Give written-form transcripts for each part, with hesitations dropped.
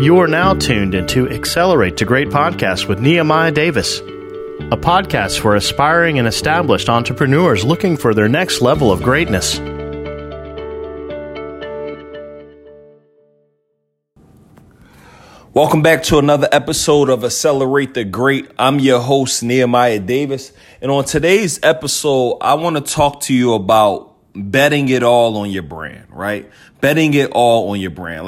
You are now tuned into Accelerate to Great podcast with Nehemiah Davis, a podcast for aspiring and established entrepreneurs looking for their next level of greatness. Welcome back to another episode of Accelerate the Great. I'm your host, Nehemiah Davis. And on today's episode, I want to talk to you about betting it all on your brand, right? Betting it all on your brand.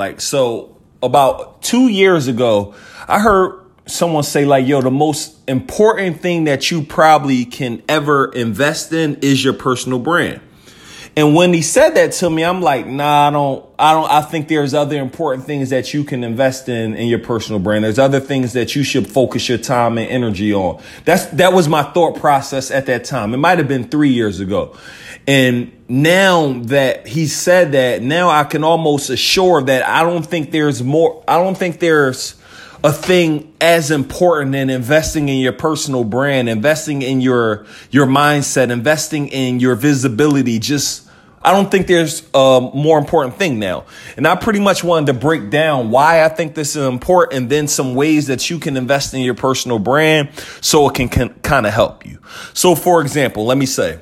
About 2 years ago, I heard someone say the most important thing that you probably can ever invest in is your personal brand. And when he said that to me, I'm like, I think there's other important things that you can invest in your personal brand. There's other things that you should focus your time and energy on. That was my thought process at that time. It might have been 3 years ago. And now that he said that, now I can almost assure that I don't think there's a thing as important in investing in your personal brand, investing in your mindset, investing in your visibility. I don't think there's a more important thing now. And I pretty much wanted to break down why I think this is important and then some ways that you can invest in your personal brand so it can kind of help you. So, for example, let me say,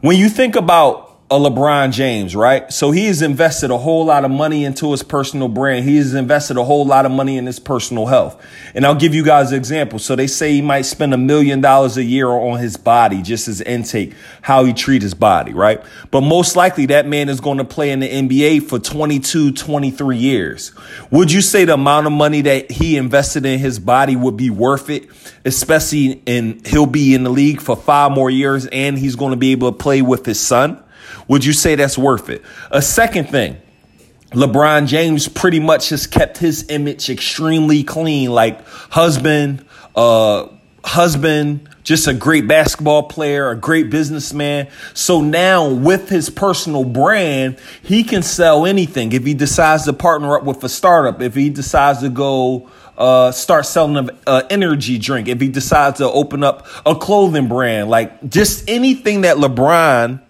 when you think about a LeBron James, right? So he has invested a whole lot of money into his personal brand. He has invested a whole lot of money in his personal health. And I'll give you guys an example. So they say he might spend $1 million a year on his body, just his intake, how he treats his body, right? But most likely that man is going to play in the NBA for 22, 23 years. Would you say the amount of money that he invested in his body would be worth it, especially he'll be in the league for 5 more years and he's going to be able to play with his son? Would you say that's worth it? A second thing, LeBron James pretty much has kept his image extremely clean, like husband, just a great basketball player, a great businessman. So now with his personal brand, he can sell anything. If he decides to partner up with a startup, if he decides to go start selling an energy drink, if he decides to open up a clothing brand, like just anything that LeBron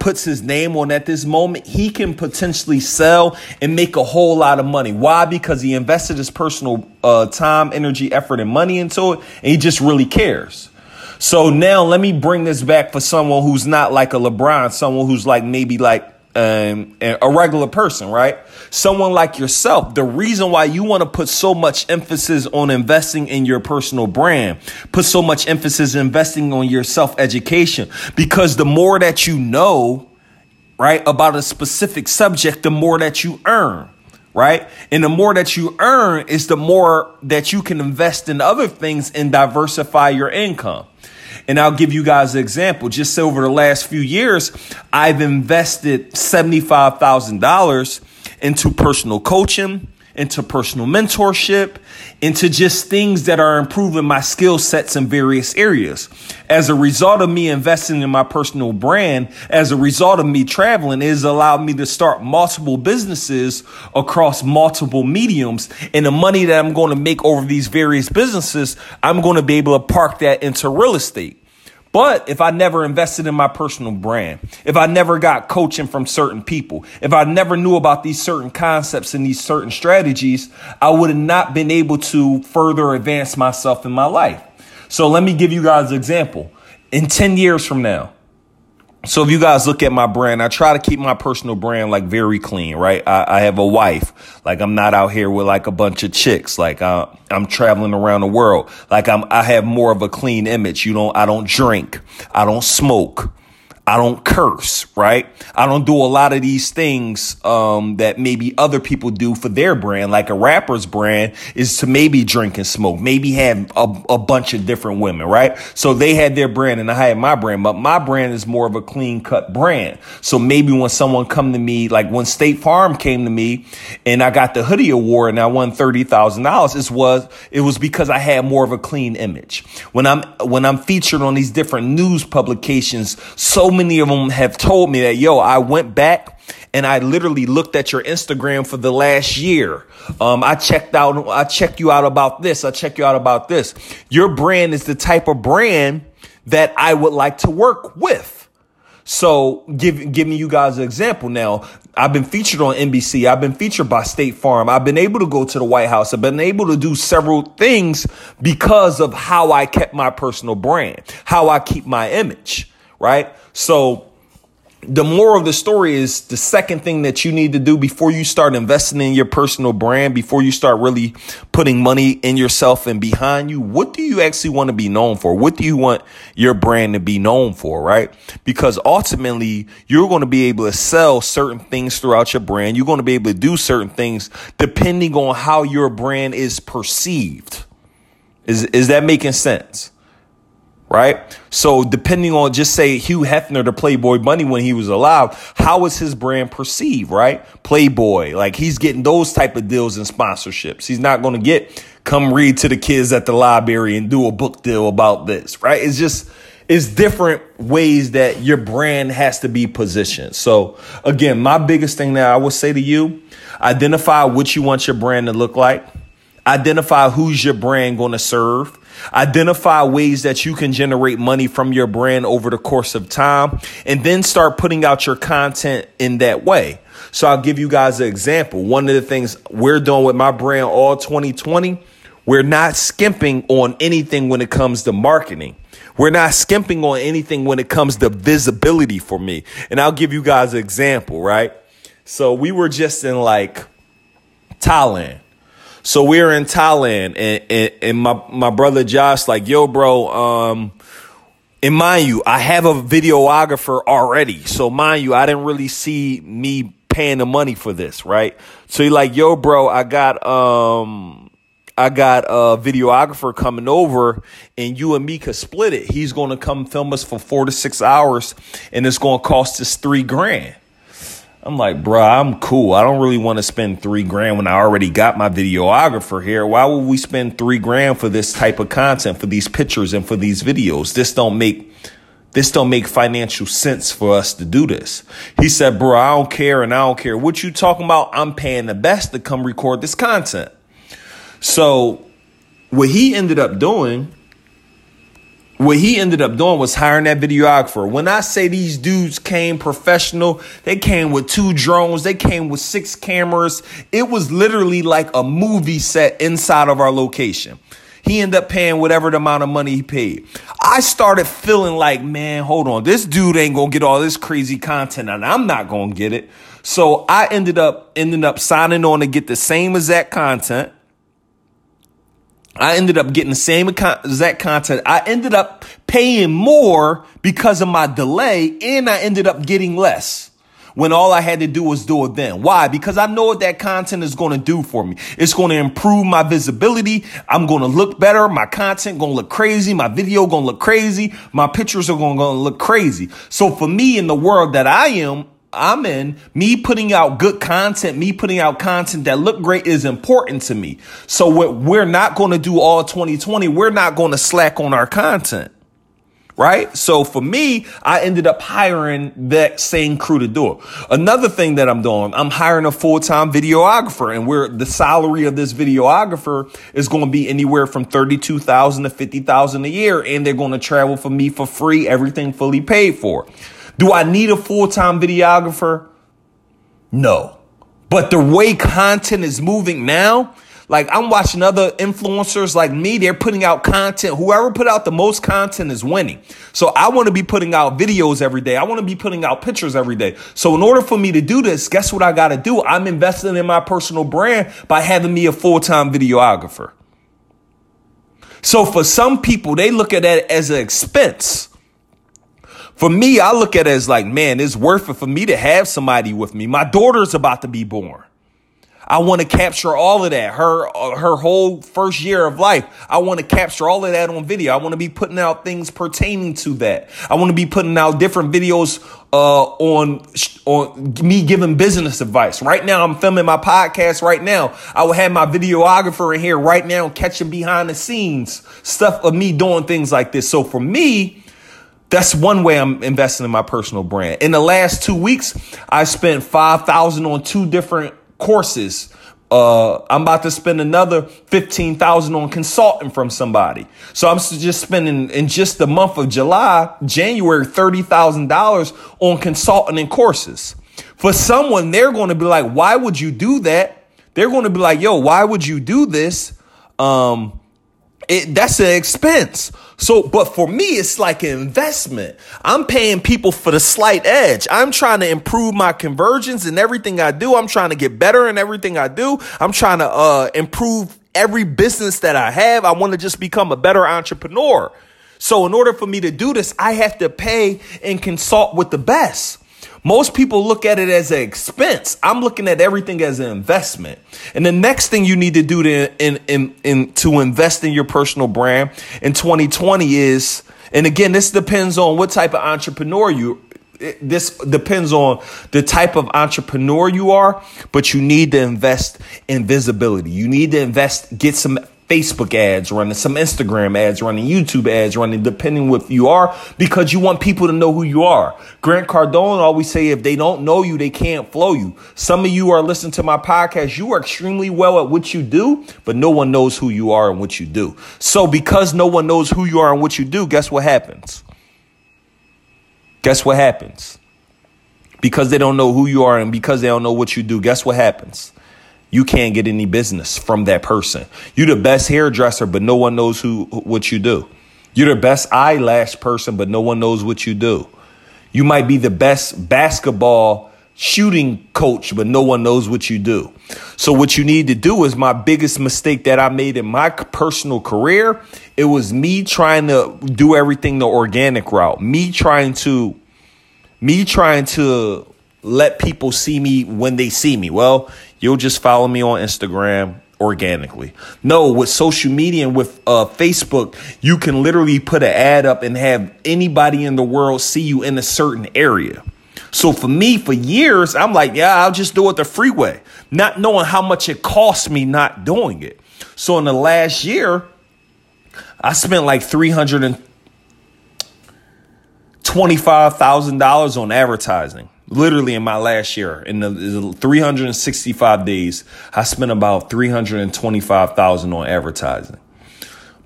puts his name on at this moment, he can potentially sell and make a whole lot of money. Why? Because he invested his personal time, energy, effort, and money into it, and he just really cares. So now let me bring this back for someone who's not like a LeBron, someone who's like maybe like a regular person, right? Someone like yourself. The reason why you want to put so much emphasis on investing in your personal brand, put so much emphasis investing on your self-education, because the more that you know, right, about a specific subject, the more that you earn, right? And the more that you earn is the more that you can invest in other things and diversify your income. And I'll give you guys an example. Just over the last few years, I've invested $75,000 into personal coaching, into personal mentorship, into just things that are improving my skill sets in various areas. As a result of me investing in my personal brand, as a result of me traveling, it has allowed me to start multiple businesses across multiple mediums. And the money that I'm going to make over these various businesses, I'm going to be able to park that into real estate. But if I never invested in my personal brand, if I never got coaching from certain people, if I never knew about these certain concepts and these certain strategies, I would have not been able to further advance myself in my life. So let me give you guys an example. In 10 years from now, so if you guys look at my brand, I try to keep my personal brand like very clean, right? I have a wife. Like I'm not out here with like a bunch of chicks. Like I'm traveling around the world. Like I have more of a clean image. I don't drink. I don't smoke. I don't curse, right? I don't do a lot of these things that maybe other people do for their brand. Like a rapper's brand is to maybe drink and smoke, maybe have a bunch of different women, right? So they had their brand and I had my brand, but my brand is more of a clean cut brand. So maybe when someone come to me, like when State Farm came to me and I got the hoodie award and I won $30,000, it was because I had more of a clean image. When I'm featured on these different news publications, so many of them have told me that, I went back and I literally looked at your Instagram for the last year. I checked you out about this. Your brand is the type of brand that I would like to work with. So giving you guys an example now, I've been featured on NBC. I've been featured by State Farm. I've been able to go to the White House. I've been able to do several things because of how I kept my personal brand, how I keep my image, right? So the moral of the story is the second thing that you need to do before you start investing in your personal brand, before you start really putting money in yourself and behind you, what do you actually want to be known for? What do you want your brand to be known for, right? Because ultimately, you're going to be able to sell certain things throughout your brand. You're going to be able to do certain things depending on how your brand is perceived. Is that making sense? Right. So depending on, just say, Hugh Hefner, the Playboy bunny, when he was alive, how was his brand perceived? Right. Playboy, like he's getting those type of deals and sponsorships. He's not going to get come read to the kids at the library and do a book deal about this. Right. It's just it's different ways that your brand has to be positioned. So, again, my biggest thing that I would say to you, identify what you want your brand to look like. Identify who's your brand going to serve. Identify ways that you can generate money from your brand over the course of time, and then start putting out your content in that way. So I'll give you guys an example. One of the things we're doing with my brand all 2020, we're not skimping on anything when it comes to marketing. We're not skimping on anything when it comes to visibility for me. And I'll give you guys an example, right? So we were just in like Thailand. So we're in Thailand and my brother Josh like, yo, bro, and mind you, I have a videographer already. So mind you, I didn't really see me paying the money for this. Right. So he like, yo, bro, I got a videographer coming over and you and me could split it. He's going to come film us for 4 to 6 hours and it's going to cost us $3,000. I'm like, bro, I'm cool. I don't really want to spend $3,000 when I already got my videographer here. Why would we spend $3,000 for this type of content, for these pictures and for these videos? This don't make financial sense for us to do this. He said, bro, I don't care. And I don't care what you talking about. I'm paying the best to come record this content. So what he ended up doing was hiring that videographer. When I say these dudes came professional, they came with 2 drones. They came with 6 cameras. It was literally like a movie set inside of our location. He ended up paying whatever the amount of money he paid. I started feeling like, man, hold on. This dude ain't going to get all this crazy content and I'm not going to get it. So I ended up signing on to get the same exact content. I ended up getting the same exact content. I ended up paying more because of my delay, and I ended up getting less when all I had to do was do it then. Why? Because I know what that content is going to do for me. It's going to improve my visibility. I'm going to look better. My content going to look crazy. My video going to look crazy. My pictures are going to look crazy. So for me, in the world that I'm in, me putting out good content, me putting out content that look great is important to me. So what we're not going to do all 2020, we're not going to slack on our content, right? So for me, I ended up hiring that same crew to do it. Another thing that I'm doing, I'm hiring a full-time videographer, and the salary of this videographer is going to be anywhere from $32,000 to $50,000 a year, and they're going to travel for me for free, everything fully paid for. Do I need a full-time videographer? No. But the way content is moving now, like I'm watching other influencers like me, they're putting out content. Whoever put out the most content is winning. So I want to be putting out videos every day. I want to be putting out pictures every day. So in order for me to do this, guess what I got to do? I'm investing in my personal brand by having me a full-time videographer. So for some people, they look at that as an expense. For me, I look at it as like, man, it's worth it for me to have somebody with me. My daughter's about to be born. I want to capture all of that. Her whole first year of life. I want to capture all of that on video. I want to be putting out things pertaining to that. I want to be putting out different videos on me giving business advice. Right now, I'm filming my podcast right now. I will have my videographer in here right now catching behind the scenes stuff of me doing things like this. So for me, that's one way I'm investing in my personal brand. In the last 2 weeks, I spent $5,000 on 2 different courses I'm about to spend another $15,000 on consulting from somebody. So I'm just spending in just the month of January, $30,000 on consulting and courses. For someone, they're going to be like, why would you do that? They're going to be like, yo, why would you do this? That's an expense. So, but for me, it's like an investment. I'm paying people for the slight edge. I'm trying to improve my conversions in everything I do. I'm trying to get better in everything I do. I'm trying to improve every business that I have. I want to just become a better entrepreneur. So in order for me to do this, I have to pay and consult with the best. Most people look at it as an expense. I'm looking at everything as an investment. And the next thing you need to do to invest in your personal brand in 2020 is, and again, this depends on what type of entrepreneur you are, but you need to invest in visibility. You need to get some Facebook ads running, some Instagram ads running, YouTube ads running, depending what you are, because you want people to know who you are. Grant Cardone always say, if they don't know you, they can't flow you. Some of you are listening to my podcast. You are extremely well at what you do, but no one knows who you are and what you do. So because no one knows who you are and what you do, guess what happens? Because they don't know who you are and because they don't know what you do, guess what happens? You can't get any business from that person. You're the best hairdresser, but no one knows what you do. You're the best eyelash person, but no one knows what you do. You might be the best basketball shooting coach, but no one knows what you do. So what you need to do is, my biggest mistake that I made in my personal career, it was me trying to do everything the organic route. Me trying to let people see me when they see me. Well, you'll just follow me on Instagram organically. No, with social media and with Facebook, you can literally put an ad up and have anybody in the world see you in a certain area. So for me, for years, I'm like, yeah, I'll just do it the freeway, not knowing how much it cost me not doing it. So in the last year, I spent like $325,000 on advertising. Literally in my last year, in the 365 days, I spent about $325,000 on advertising.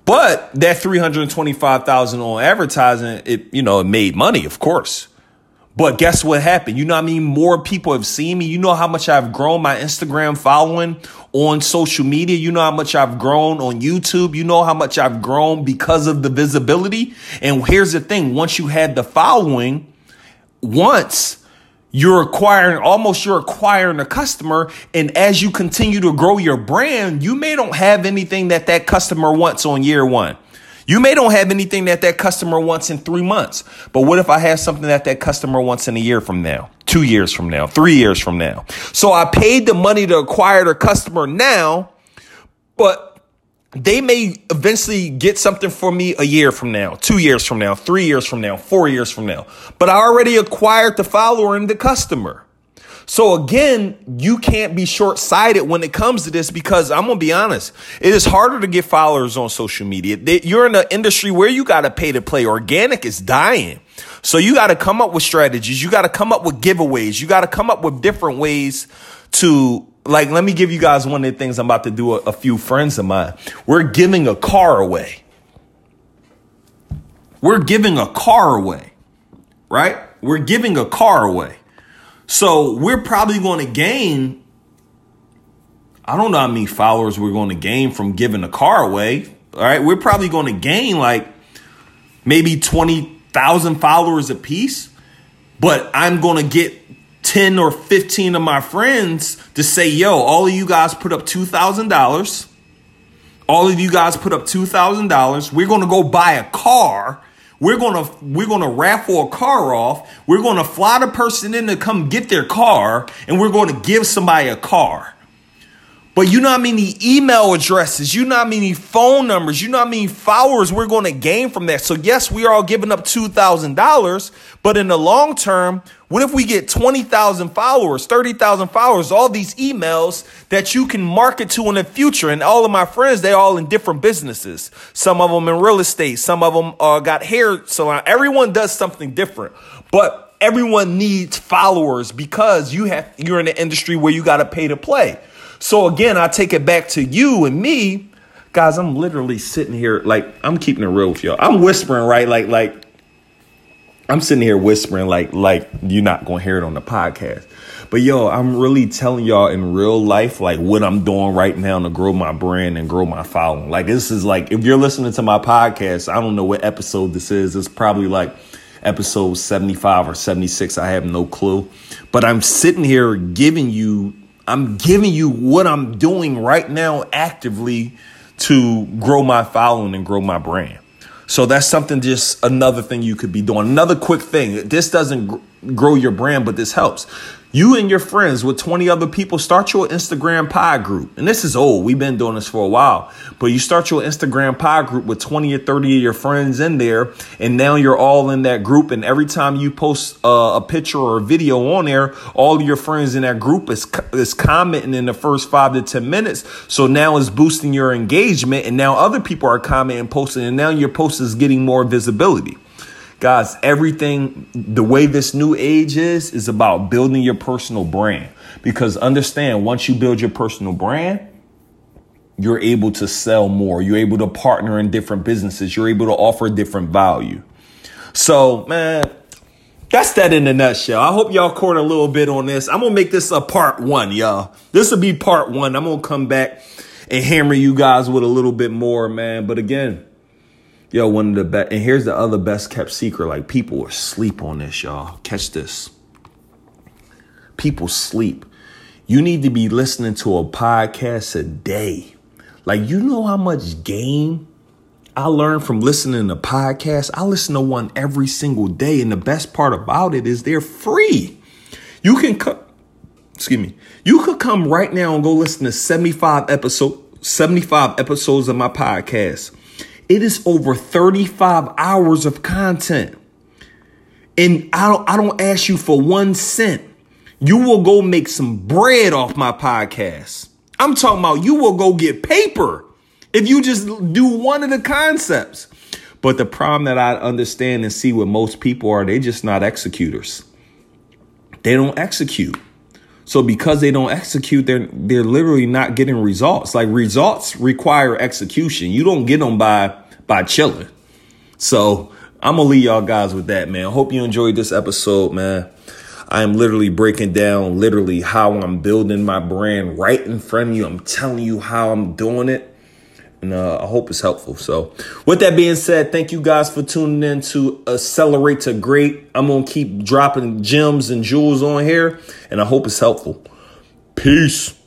But that $325,000 on advertising, it made money, of course. But guess what happened? You know what I mean? More people have seen me. You know how much I've grown my Instagram following on social media. You know how much I've grown on YouTube. You know how much I've grown because of the visibility. And here's the thing. Once you had the following, you're acquiring a customer. And as you continue to grow your brand, you may don't have anything that customer wants on year one. You may don't have anything that customer wants in 3 months. But what if I have something that customer wants in a year from now, 2 years from now, 3 years from now? So I paid the money to acquire the customer now, but they may eventually get something for me a year from now, 2 years from now, 3 years from now, 4 years from now. But I already acquired the follower and the customer. So again, you can't be short-sighted when it comes to this, because I'm going to be honest, it is harder to get followers on social media. You're in an industry where you got to pay to play. Organic is dying. So you got to come up with strategies. You got to come up with giveaways. You got to come up with different ways to, like, let me give you guys one of the things I'm about to do. A few friends of mine, we're giving a car away. We're giving a car away. So we're probably going to gain, I don't know how many followers we're going to gain from giving a car away. All right. We're probably going to gain like maybe 20,000 followers a piece, but I'm going to get 10 or 15 of my friends to say, yo, all of you guys put up $2,000. We're going to go buy a car. We're going to raffle a car off. We're going to fly the person in to come get their car, and we're going to give somebody a car. But you know how many email addresses, you know how many phone numbers, you know how many followers we're going to gain from that. So yes, we are all giving up $2,000, but in the long term, what if we get 20,000 followers, 30,000 followers, all these emails that you can market to in the future? And all of my friends, they're all in different businesses. Some of them in real estate, some of them got hair salon. Everyone does something different, but everyone needs followers because you're in an industry where you got to pay to play. So again, I take it back to you and me. Guys, I'm literally sitting here, like, I'm keeping it real with y'all. I'm whispering, right? Like I'm sitting here whispering, like you're not going to hear it on the podcast. But, yo, I'm really telling y'all in real life, like, what I'm doing right now to grow my brand and grow my following. Like, this is like, if you're listening to my podcast, I don't know what episode this is. It's probably like episode 75 or 76. I have no clue. But I'm sitting here giving you what I'm doing right now actively to grow my following and grow my brand. So that's something, just another thing you could be doing. Another quick thing. This doesn't grow your brand, but this helps. You and your friends with 20 other people, start your Instagram pod group. And this is old. We've been doing this for a while. But you start your Instagram pod group with 20 or 30 of your friends in there. And now you're all in that group. And every time you post a picture or a video on there, all of your friends in that group is commenting in the first 5 to 10 minutes. So now it's boosting your engagement. And now other people are commenting, posting. And now your post is getting more visibility. Guys, everything, the way this new age is about building your personal brand. Because understand, once you build your personal brand, you're able to sell more. You're able to partner in different businesses. You're able to offer different value. So, man, that's that in a nutshell. I hope y'all caught a little bit on this. I'm going to make this a part one, y'all. This will be part one. I'm going to come back and hammer you guys with a little bit more, man. But again, yo, one of the best, and here's the other best kept secret. Like, people are sleep on this, y'all. Catch this. People sleep. You need to be listening to a podcast a day. Like, you know how much game I learned from listening to podcasts? I listen to one every single day, and the best part about it is they're free. You can come, you could come right now and go listen to 75 episodes of my podcast. It is over 35 hours of content. And I don't ask you for 1 cent. You will go make some bread off my podcast. I'm talking about you will go get paper if you just do one of the concepts. But the problem that I understand and see with most people are they just not executors. They don't execute. So because they don't execute, they're literally not getting results. Like, results require execution. You don't get them by chilling. So I'm going to leave y'all guys with that, man. Hope you enjoyed this episode, man. I am literally breaking down how I'm building my brand right in front of you. I'm telling you how I'm doing it. And I hope it's helpful. So with that being said, thank you guys for tuning in to Accelerate to Great. I'm going to keep dropping gems and jewels on here, and I hope it's helpful. Peace.